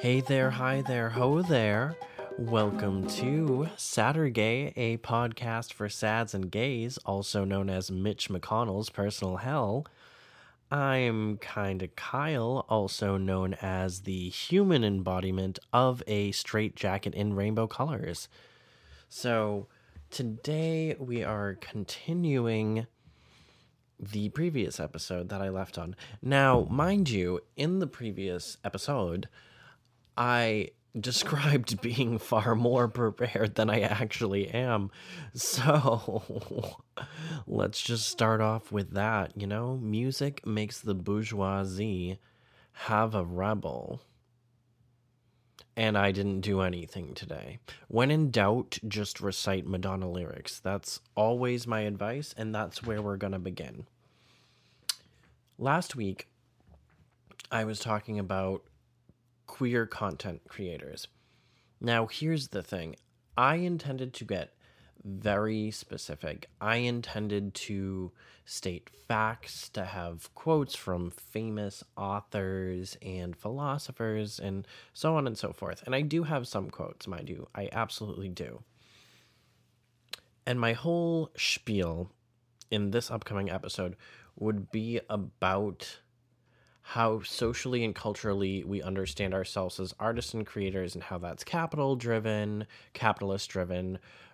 Hey there, hi there, ho there. Welcome to Sadder Gay, a podcast for sads and gays, also known as Mitch McConnell's personal hell. I'm kinda Kyle, also known as the human embodiment of a straitjacket in rainbow colors. So today we are continuing the previous episode that I left on. Now, mind you, in the previous episode, I described being far more prepared than I actually am. So let's just start off with that. You know, music makes the bourgeoisie have a rebel. And I didn't do anything today. When in doubt, just recite Madonna lyrics. That's always my advice, and that's where we're going to begin. Last week, I was talking about queer content creators. Now, here's the thing. I intended to get very specific. I intended to state facts, to have quotes from famous authors and philosophers and so on and so forth. And I do have some quotes, mind you. I absolutely do. And my whole spiel in this upcoming episode would be about how socially and culturally we understand ourselves as artists and creators, and how that's capitalist driven,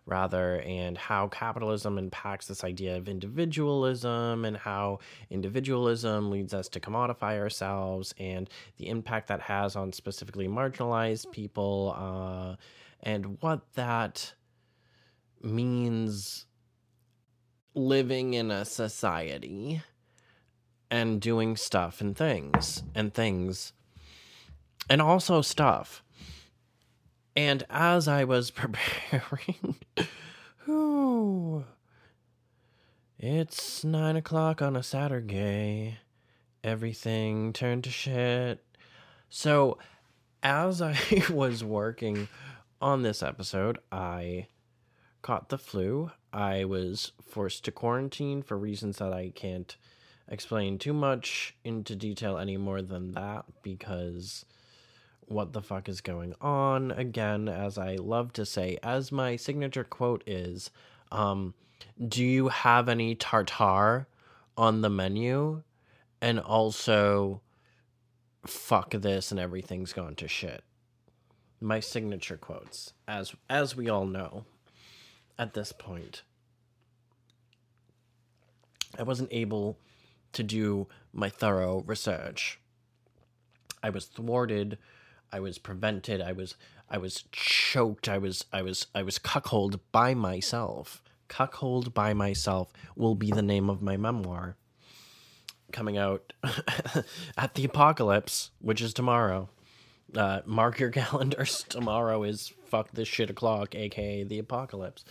and how capitalism impacts this idea of individualism, and how individualism leads us to commodify ourselves, and the impact that has on specifically marginalized people, and what that means living in a society and doing stuff and things and also stuff. And as I was preparing, it's 9:00 on a Saturday. Everything turned to shit. So as I was working on this episode, I caught the flu. I was forced to quarantine for reasons that I can't explain too much into detail any more than that, because what the fuck is going on? Again, as I love to say, as my signature quote is, do you have any tartare on the menu? And also, fuck this and everything's gone to shit. My signature quotes, as we all know at this point. I wasn't able to do my thorough research. I was thwarted, I was prevented, I was choked, I was cuckolded by myself. Cuckolded by myself will be the name of my memoir, coming out at the apocalypse, which is tomorrow. Mark your calendars, tomorrow is fuck this shit o'clock, aka the apocalypse.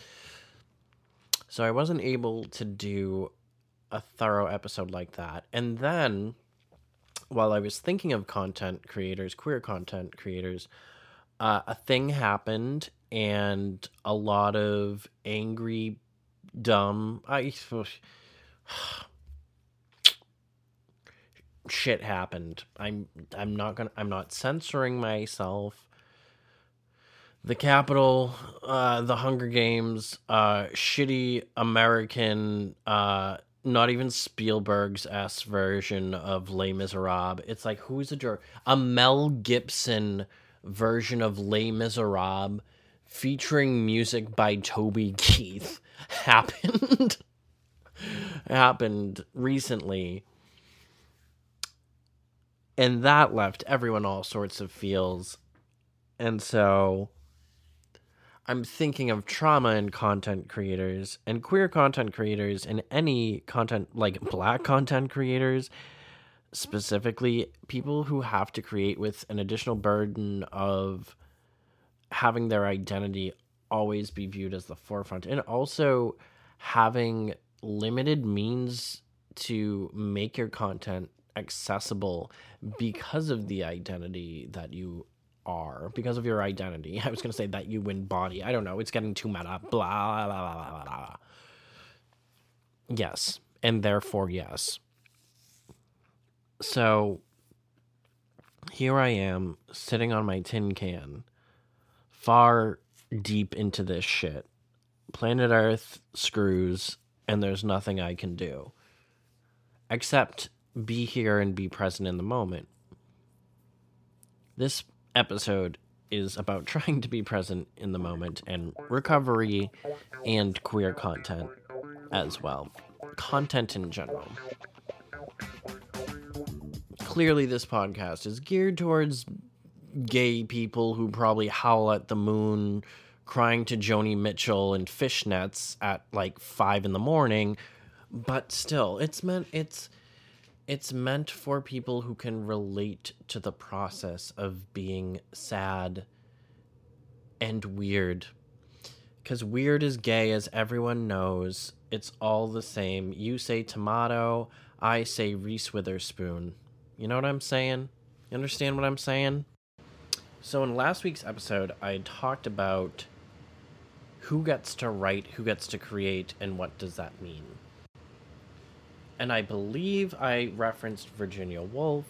So I wasn't able to do a thorough episode like that. And then, while I was thinking of content creators, queer content creators, a thing happened, and a lot of angry, dumb, shit happened. I'm not censoring myself. The Capitol, the Hunger Games, shitty American, not even Spielberg's-ass version of Les Miserables. It's like, who's a jerk? A Mel Gibson version of Les Miserables featuring music by Toby Keith happened. Happened recently. And that left everyone all sorts of feels. And so I'm thinking of trauma in content creators and queer content creators and any content, like black content creators, specifically people who have to create with an additional burden of having their identity always be viewed as the forefront, and also having limited means to make your content accessible because of the identity that you are, because of your identity. I was going to say that you embody. I don't know. It's getting too meta. Blah, blah, blah, blah, blah. Yes. And therefore, yes. So here I am sitting on my tin can, far deep into this shit. Planet Earth screws, and there's nothing I can do except be here and be present in the moment. This episode is about trying to be present in the moment and recovery and queer content as well. Content in general. Clearly, this podcast is geared towards gay people who probably howl at the moon, crying to Joni Mitchell and fishnets at like 5 a.m. But still, it's meant for people who can relate to the process of being sad and weird. Because weird is gay, as everyone knows. It's all the same. You say tomato, I say Reese Witherspoon. You know what I'm saying? You understand what I'm saying? So in last week's episode, I talked about who gets to write, who gets to create, and what does that mean. And I believe I referenced Virginia Woolf,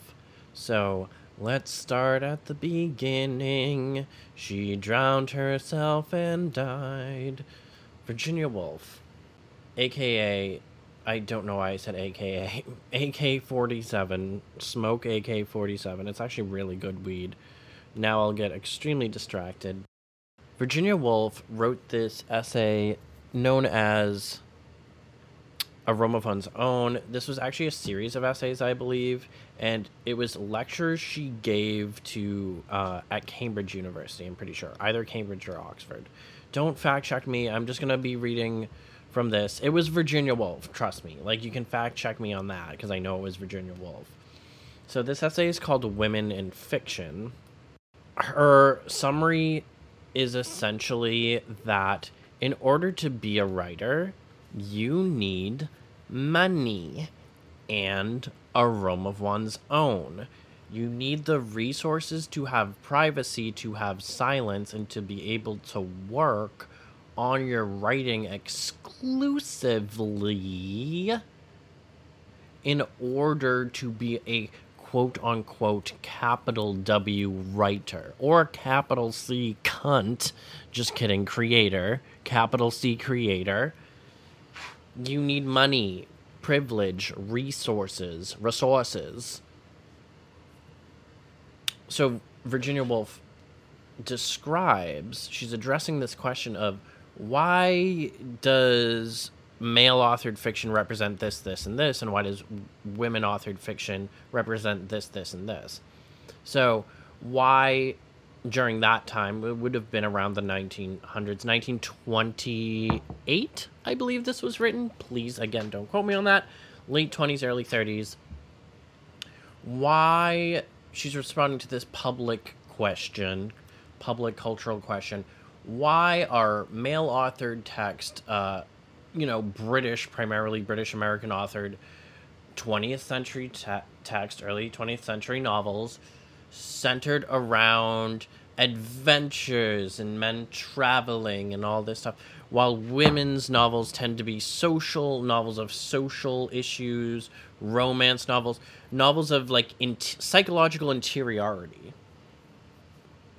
so let's start at the beginning. She drowned herself and died. Virginia Woolf, a.k.a., I don't know why I said a.k.a., AK-47, smoke AK-47. It's actually really good weed. Now I'll get extremely distracted. Virginia Woolf wrote this essay known as A Room of One's Own. This was actually a series of essays, I believe, and it was lectures she gave to at Cambridge University, I'm pretty sure, either Cambridge or Oxford. Don't fact check me. I'm just going to be reading from this. It was Virginia Woolf, trust me. Like, you can fact check me on that because I know it was Virginia Woolf. So this essay is called Women in Fiction. Her summary is essentially that in order to be a writer, you need money and a room of one's own. You need the resources to have privacy, to have silence, and to be able to work on your writing exclusively in order to be a quote-unquote capital W writer or capital C cunt. Just kidding, creator. Capital C creator. You need money, privilege, resources. So Virginia Woolf describes, she's addressing this question of why does male-authored fiction represent this, this, and this, and why does women-authored fiction represent this, this, and this? So why, during that time, it would have been around the 1900s, 1928, I believe this was written. Please, again, don't quote me on that. Late 20s, early 30s. Why, she's responding to this public cultural question, why are male-authored text, primarily British American-authored 20th century text, early 20th century novels, centered around adventures and men traveling and all this stuff, while women's novels tend to be social novels of social issues, romance novels of like psychological interiority,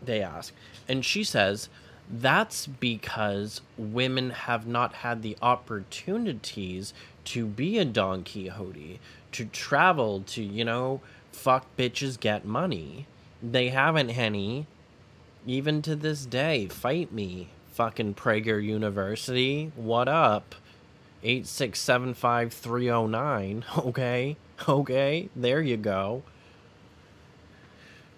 they ask. And she says that's because women have not had the opportunities to be a Don Quixote, to travel, to, fuck bitches, get money. They haven't any. Even to this day, fight me, fucking Prager University. What up? 8675309. Okay, there you go.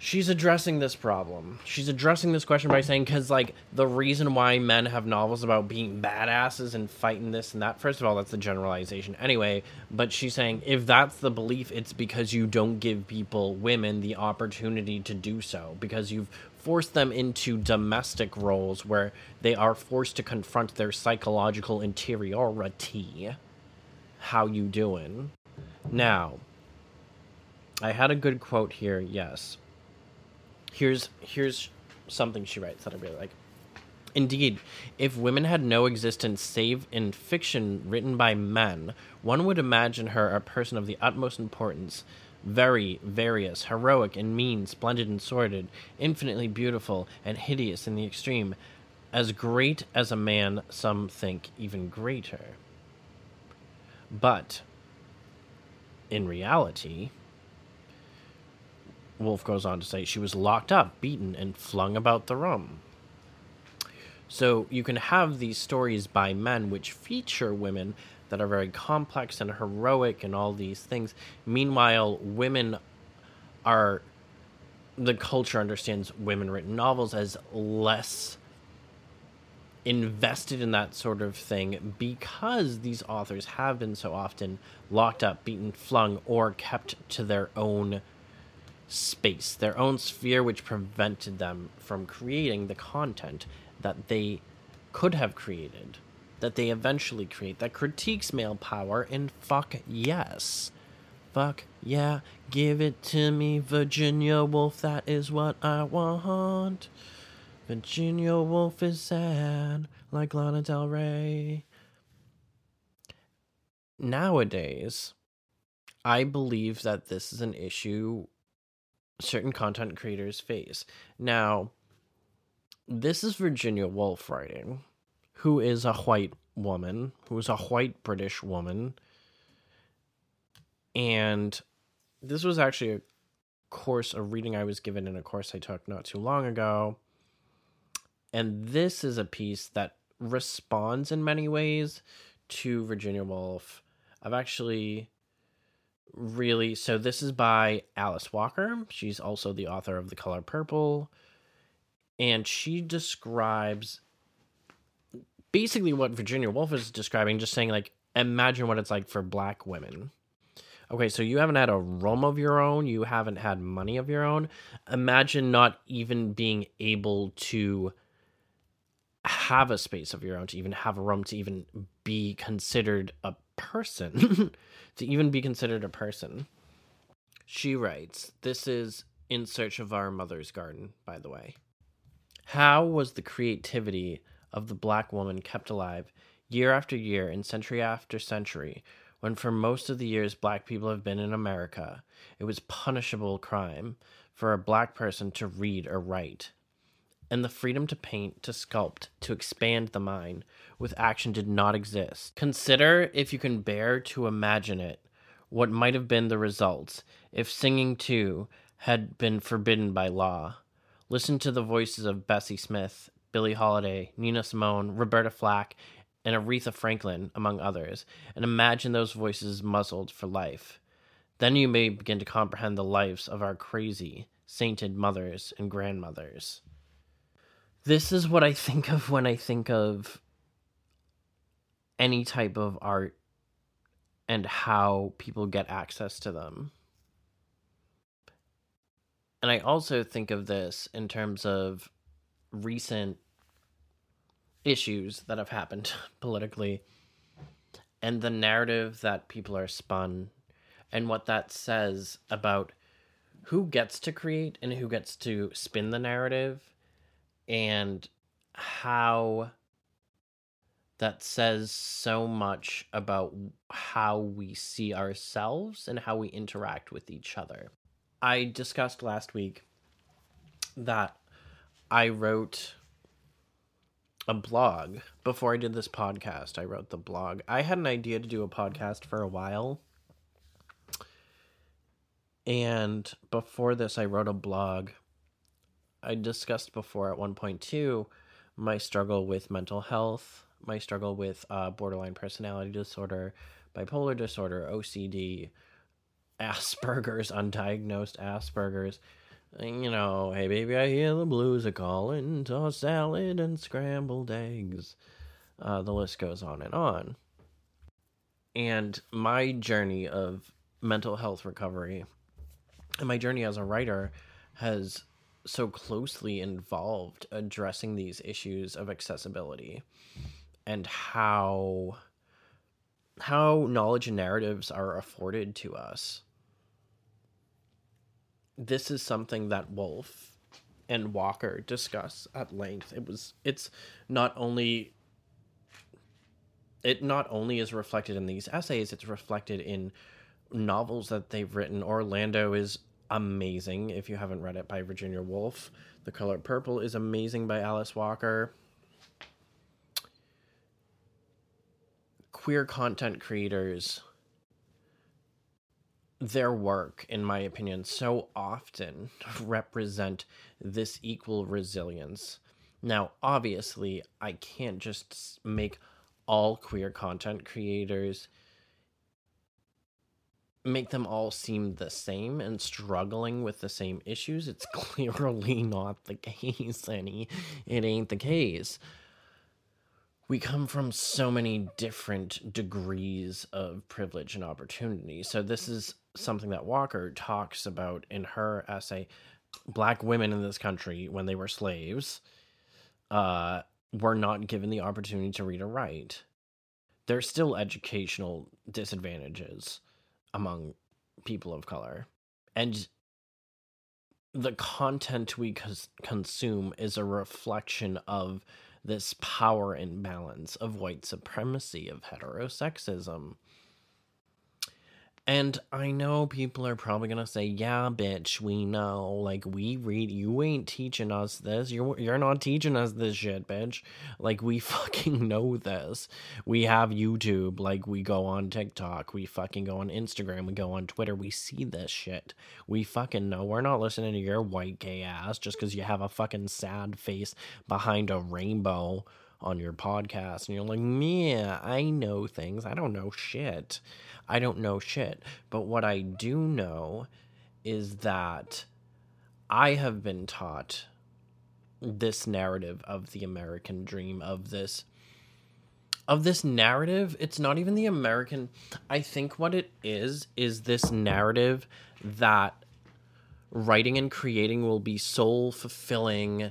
She's addressing this problem. She's addressing this question by saying, because, the reason why men have novels about being badasses and fighting this and that, first of all, that's a generalization anyway, but she's saying, if that's the belief, it's because you don't give women, the opportunity to do so, because you've forced them into domestic roles where they are forced to confront their psychological interiority. How you doing? Now, I had a good quote here, yes. Here's something she writes that I really like. Indeed, if women had no existence save in fiction written by men, one would imagine her a person of the utmost importance, very various, heroic and mean, splendid and sordid, infinitely beautiful and hideous in the extreme, as great as a man, some think even greater. But, in reality, Woolf goes on to say, she was locked up, beaten, and flung about the room. So you can have these stories by men which feature women that are very complex and heroic and all these things. Meanwhile, women are... The culture understands women-written novels as less invested in that sort of thing because these authors have been so often locked up, beaten, flung, or kept to their own space, their own sphere, which prevented them from creating the content that they could have created, that they eventually create, that critiques male power, and fuck yes. Fuck yeah, give it to me, Virginia Woolf, that is what I want. Virginia Woolf is sad, like Lana Del Rey. Nowadays, I believe that this is an issue certain content creators face. Now, this is Virginia Woolf writing, who is a white woman, who is a white British woman. And this was actually a course of reading I was given in a course I took not too long ago. And this is a piece that responds in many ways to Virginia Woolf. I've actually really... So this is by Alice Walker. She's also the author of The Color Purple. And she describes... basically what Virginia Woolf is describing, just saying, like, imagine what it's like for black women. Okay, so you haven't had a room of your own. You haven't had money of your own. Imagine not even being able to have a space of your own, to even have a room, to even be considered a person. To even be considered a person. She writes, this is In Search of Our Mother's Garden, by the way. How was the creativity of the black woman kept alive year after year and century after century, when for most of the years black people have been in America, it was punishable crime for a black person to read or write. And the freedom to paint, to sculpt, to expand the mind with action did not exist. Consider, if you can bear to imagine it, what might have been the results if singing too had been forbidden by law. Listen to the voices of Bessie Smith, Billie Holiday, Nina Simone, Roberta Flack, and Aretha Franklin, among others, and imagine those voices muzzled for life. Then you may begin to comprehend the lives of our crazy, sainted mothers and grandmothers. This is what I think of when I think of any type of art and how people get access to them. And I also think of this in terms of recent issues that have happened politically and the narrative that people are spun and what that says about who gets to create and who gets to spin the narrative and how that says so much about how we see ourselves and how we interact with each other. I discussed last week that I wrote a blog. Before I did this podcast, I wrote the blog. I had an idea to do a podcast for a while. And before this, I wrote a blog. I discussed before at 1.2 my struggle with mental health, my struggle with borderline personality disorder, bipolar disorder, OCD, Asperger's, undiagnosed Asperger's. You know, hey baby, I hear the blues are calling, tossed salad and scrambled eggs. The list goes on and on. And my journey of mental health recovery and my journey as a writer has so closely involved addressing these issues of accessibility and how knowledge and narratives are afforded to us. This is something that Woolf and Walker discuss at length. It not only is reflected in these essays, it's reflected in novels that they've written. Orlando is amazing, if you haven't read it, by Virginia Woolf. The Color Purple is amazing by Alice Walker. Queer content creators, their work, in my opinion, so often represent this equal resilience. Now, obviously, I can't just make all queer content creators, make them all seem the same and struggling with the same issues. It's clearly not the case, Annie. It ain't the case. We come from so many different degrees of privilege and opportunity. So this is something that Walker talks about in her essay, Black Women in This Country, When They Were Slaves, were not given the opportunity to read or write. There's still educational disadvantages among people of color. And the content we consume is a reflection of this power imbalance, of white supremacy, of heterosexism. And I know people are probably going to say, yeah, bitch, we know, like, we read, you ain't teaching us this, you're not teaching us this shit, bitch, like, we fucking know this, we have YouTube, like, we go on TikTok, we fucking go on Instagram, we go on Twitter, we see this shit, we fucking know, we're not listening to your white gay ass just because you have a fucking sad face behind a rainbow on your podcast, and you're like, yeah, I know things. I don't know shit. I don't know shit. But what I do know is that I have been taught this narrative of the American dream, of this narrative. It's not even the American. I think what it is this narrative that writing and creating will be soul fulfilling,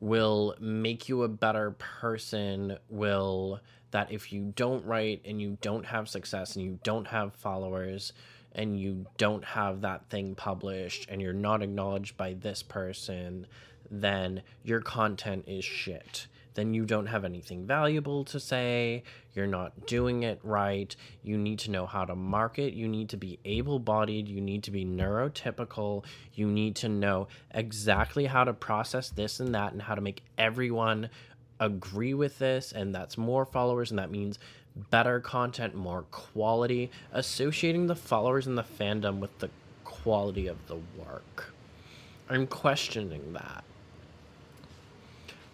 will make you a better person, will, that if you don't write and you don't have success and you don't have followers and you don't have that thing published and you're not acknowledged by this person, then your content is shit. Then you don't have anything valuable to say, you're not doing it right, you need to know how to market, you need to be able-bodied, you need to be neurotypical, you need to know exactly how to process this and that and how to make everyone agree with this, and that's more followers, and that means better content, more quality, associating the followers and the fandom with the quality of the work. I'm questioning that.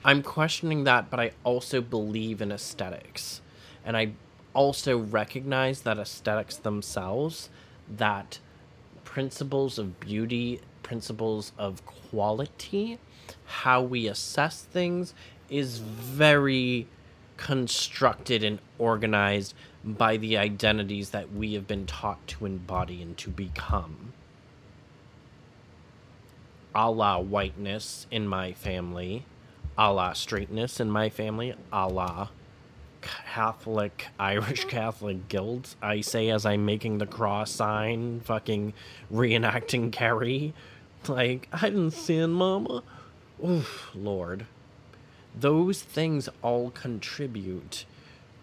I'm questioning that, but I also believe in aesthetics. And I also recognize that aesthetics themselves, that principles of beauty, principles of quality, how we assess things is very constructed and organized by the identities that we have been taught to embody and to become. A la whiteness in my family, a la straightness in my family, a la Catholic, Irish Catholic guilt, I say as I'm making the cross sign, fucking reenacting Carrie. Like, I didn't sin, mama. Oof, Lord. Those things all contribute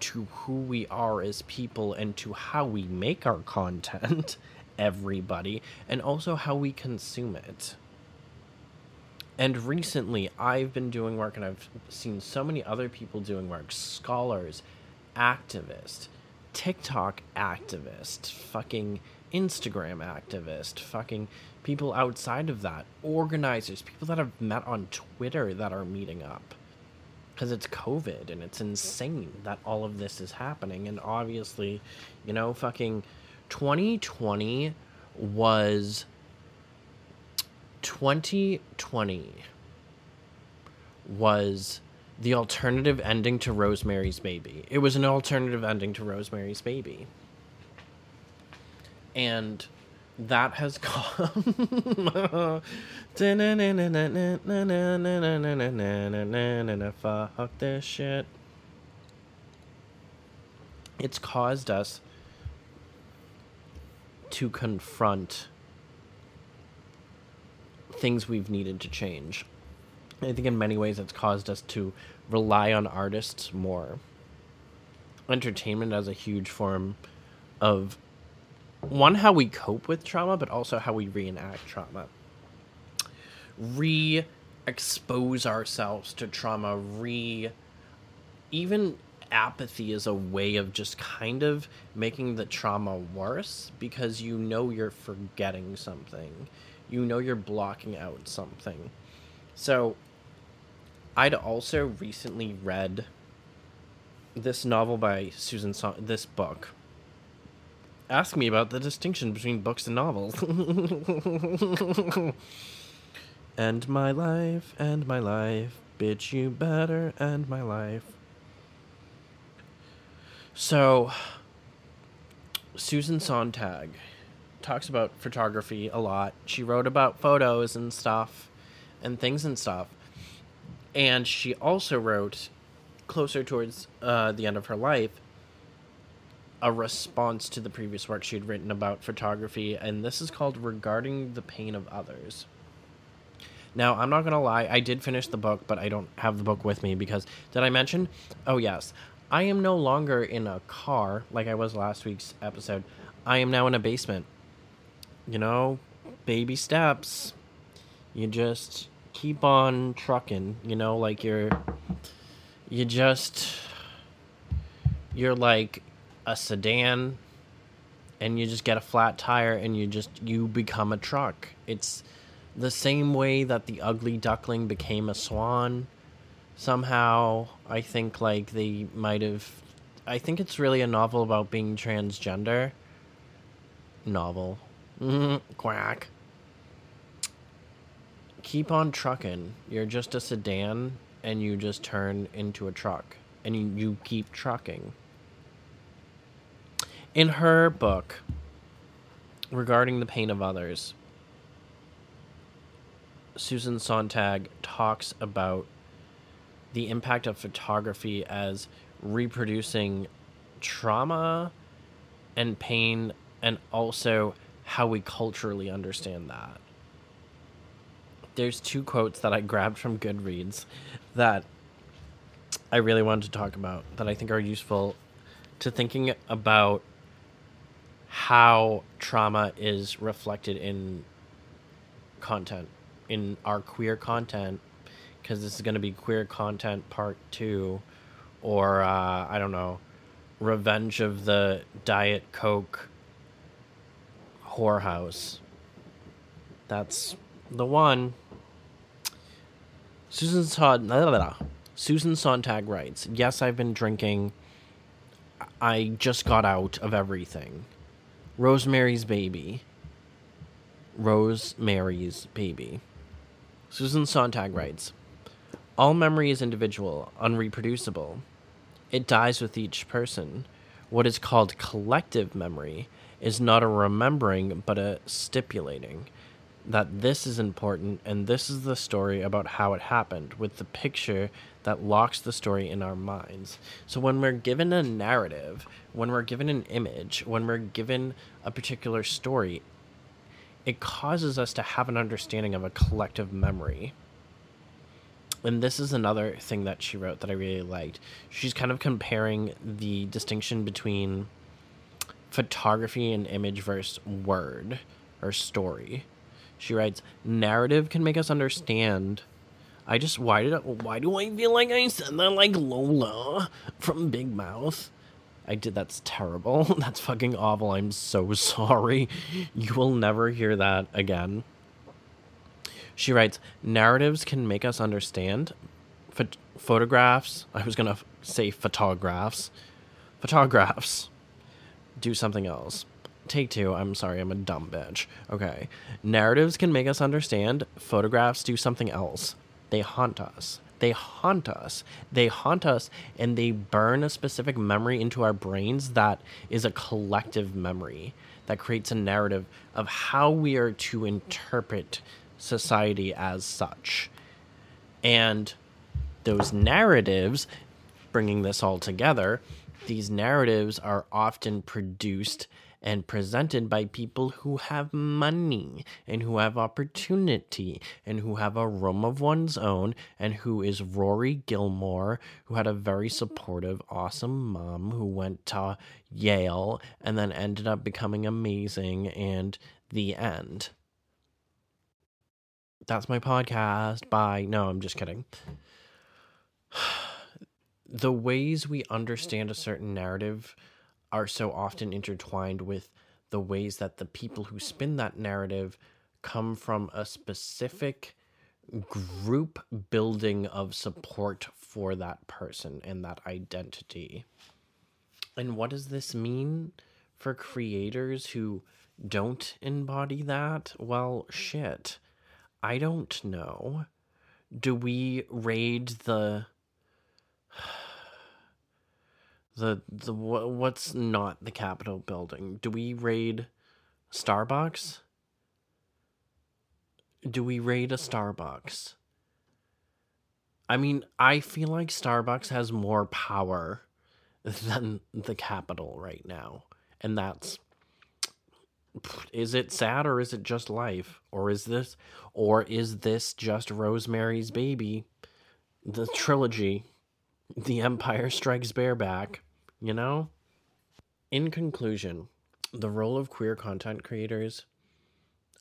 to who we are as people and to how we make our content, everybody, and also how we consume it. And recently, I've been doing work, and I've seen so many other people doing work. Scholars, activists, TikTok activists, fucking Instagram activists, fucking people outside of that, organizers, people that I've met on Twitter that are meeting up. Because it's COVID, and it's insane that all of this is happening. And obviously, you know, fucking 2020 was the alternative ending to Rosemary's Baby. It was an alternative ending to Rosemary's Baby. And that has come. Fuck this shit. It's caused us to confront things we've needed to change. I think in many ways it's caused us to rely on artists more. Entertainment as a huge form of one, how we cope with trauma, but also how we reenact trauma. Re-expose ourselves to trauma, even apathy is a way of just kind of making the trauma worse, because you know you're forgetting something. You know you're blocking out something. So I'd also recently read this novel by Susan Sontag, this book. Ask me about the distinction between books and novels. And my life, bitch you better, and my life. So, Susan Sontag talks about photography a lot. She wrote about photos and stuff, and things and stuff. And she also wrote, closer towards the end of her life, a response to the previous work she had written about photography, and this is called Regarding the Pain of Others. Now, I'm not going to lie, I did finish the book, but I don't have the book with me because, did I mention? Oh, yes. I am no longer in a car like I was last week's episode. I am now in a basement. You know, baby steps. You just keep on trucking, you know, like you're like a sedan and you just get a flat tire and you become a truck. It's the same way that the ugly duckling became a swan. Somehow, I think, like, they might have... I think it's really a novel about being transgender. Novel. Quack. Keep on trucking. You're just a sedan, and you just turn into a truck. And you keep trucking. In her book, Regarding the Pain of Others, Susan Sontag talks about the impact of photography as reproducing trauma and pain, and also how we culturally understand that. There's two quotes that I grabbed from Goodreads that I really wanted to talk about that I think are useful to thinking about how trauma is reflected in content, in our queer content, because this is going to be queer content part 2, or, I don't know, Revenge of the Diet Coke Whorehouse. That's the one. Susan Sontag writes, "Yes, I've been drinking. I just got out of everything. Rosemary's Baby. Rosemary's Baby." Susan Sontag writes, "All memory is individual, unreproducible. It dies with each person. What is called collective memory is not a remembering, but a stipulating that this is important and this is the story about how it happened, with the picture that locks the story in our minds." So when we're given a narrative, when we're given an image, when we're given a particular story, it causes us to have an understanding of a collective memory. And this is another thing that she wrote that I really liked. She's kind of comparing the distinction between photography and image versus word or story. She writes, "Narrative can make us understand." Why do I feel like I said that like Lola from Big Mouth? I did. That's terrible. That's fucking awful. I'm so sorry. You will never hear that again. She writes, "Narratives can make us understand. Photographs. I was going to say photographs. Photographs. Do something else. Take two. I'm sorry. I'm a dumb bitch. Okay. Narratives can make us understand. Photographs do something else. They haunt us. They haunt us. They haunt us, and they burn a specific memory into our brains that is a collective memory that creates a narrative of how we are to interpret society as such. And those narratives, bringing this all together, these narratives are often produced and presented by people who have money and who have opportunity and who have a room of one's own, and who is Rory Gilmore, who had a very supportive, awesome mom who went to Yale and then ended up becoming amazing, and the end. That's my podcast. Bye. No, I'm just kidding. The ways we understand a certain narrative are so often intertwined with the ways that the people who spin that narrative come from a specific group building of support for that person and that identity. And what does this mean for creators who don't embody that? Well, shit. I don't know. Do we raid the what's not the Capitol building? Do we raid Starbucks? Do we raid a Starbucks? I mean, I feel like Starbucks has more power than the Capitol right now. And that's... is it sad, or is it just life? Or is this just Rosemary's Baby, the trilogy, The Empire Strikes Back, you know? In conclusion, the role of queer content creators,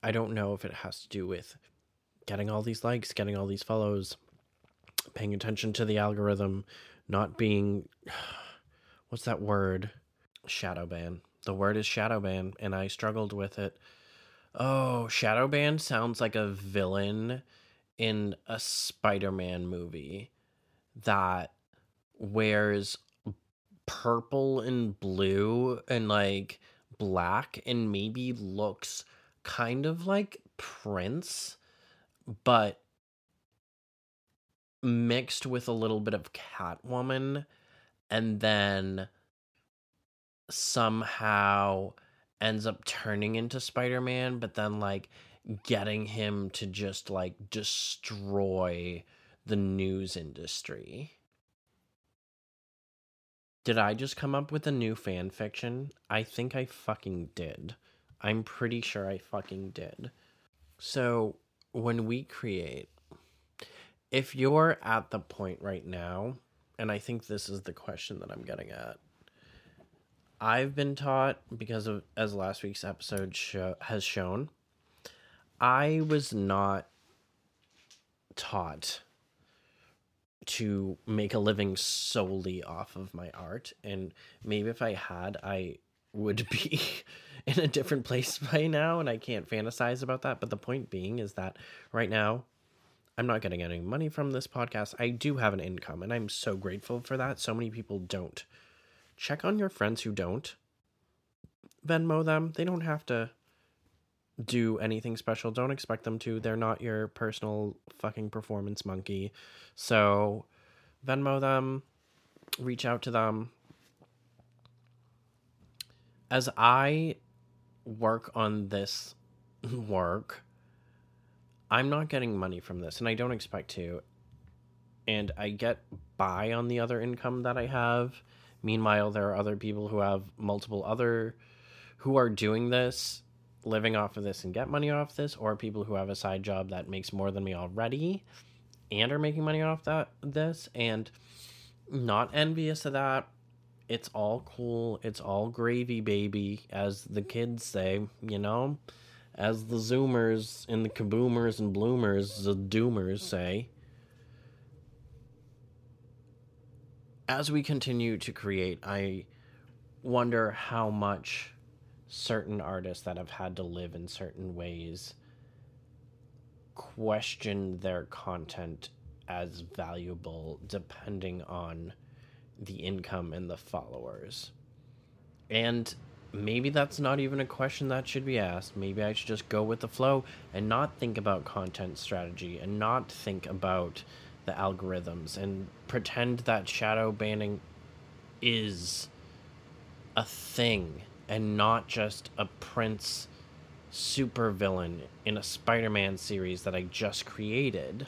I don't know if it has to do with getting all these likes, getting all these follows, paying attention to the algorithm, not being, what's that word? Shadow ban. The word is shadow ban, and I struggled with it. Oh, shadow ban sounds like a villain in a Spider-Man movie that wears purple and blue and like black and maybe looks kind of like Prince, but mixed with a little bit of Catwoman, and then somehow ends up turning into Spider-Man, but then like getting him to just like destroy the news industry. Did I just come up with a new fan fiction? I think I fucking did. I'm pretty sure I fucking did. So when we create, if you're at the point right now, and I think this is the question that I'm getting at, I've been taught, because of, as last week's episode has shown, I was not taught to make a living solely off of my art. And maybe if I had, I would be in a different place by now, and I can't fantasize about that. But the point being is that right now, I'm not getting any money from this podcast. I do have an income, and I'm so grateful for that. So many people don't. Check on your friends who don't. Venmo them. They don't have to do anything special. Don't expect them to. They're not your personal fucking performance monkey. So Venmo them. Reach out to them. As I work on this work, I'm not getting money from this, and I don't expect to. And I get by on the other income that I have. Meanwhile, there are other people who have multiple other, who are doing this, living off of this and get money off this, or people who have a side job that makes more than me already and are making money off this, and not envious of that. It's all cool. It's all gravy, baby, as the kids say, you know, as the Zoomers and the Kaboomers and Bloomers, the Doomers say. As we continue to create, I wonder how much certain artists that have had to live in certain ways question their content as valuable depending on the income and the followers. And maybe that's not even a question that should be asked. Maybe I should just go with the flow and not think about content strategy and not think about the algorithms and pretend that shadow banning is a thing and not just a Prince supervillain in a Spider-Man series that I just created.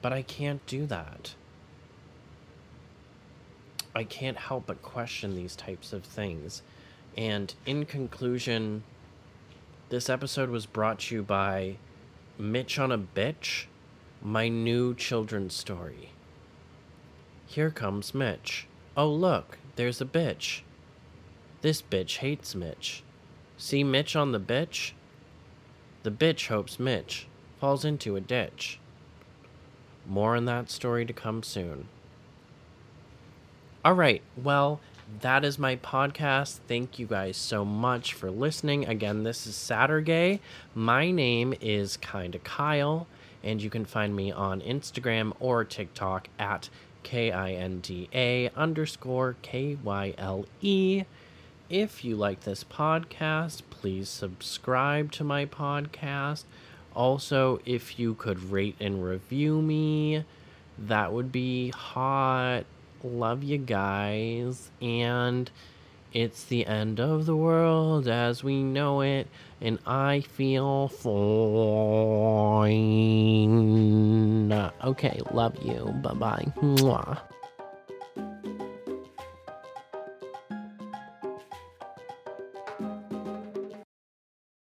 But I can't do that. I can't help but question these types of things. And in conclusion, this episode was brought to you by Mitch on a Bitch, my new children's story. Here comes Mitch. Oh, look, there's a bitch. This bitch hates Mitch. See Mitch on the bitch? The bitch hopes Mitch falls into a ditch. More on that story to come soon. All right, well, that is my podcast. Thank you guys so much for listening. Again, this is Sadder Gay. My name is Kinda Kyle, and you can find me on Instagram or TikTok at KINDA_KYLE. If you like this podcast, please subscribe to my podcast. Also, if you could rate and review me, that would be hot. Love you guys. And it's the end of the world as we know it, and I feel fine. Okay, love you. Bye-bye. Mwah.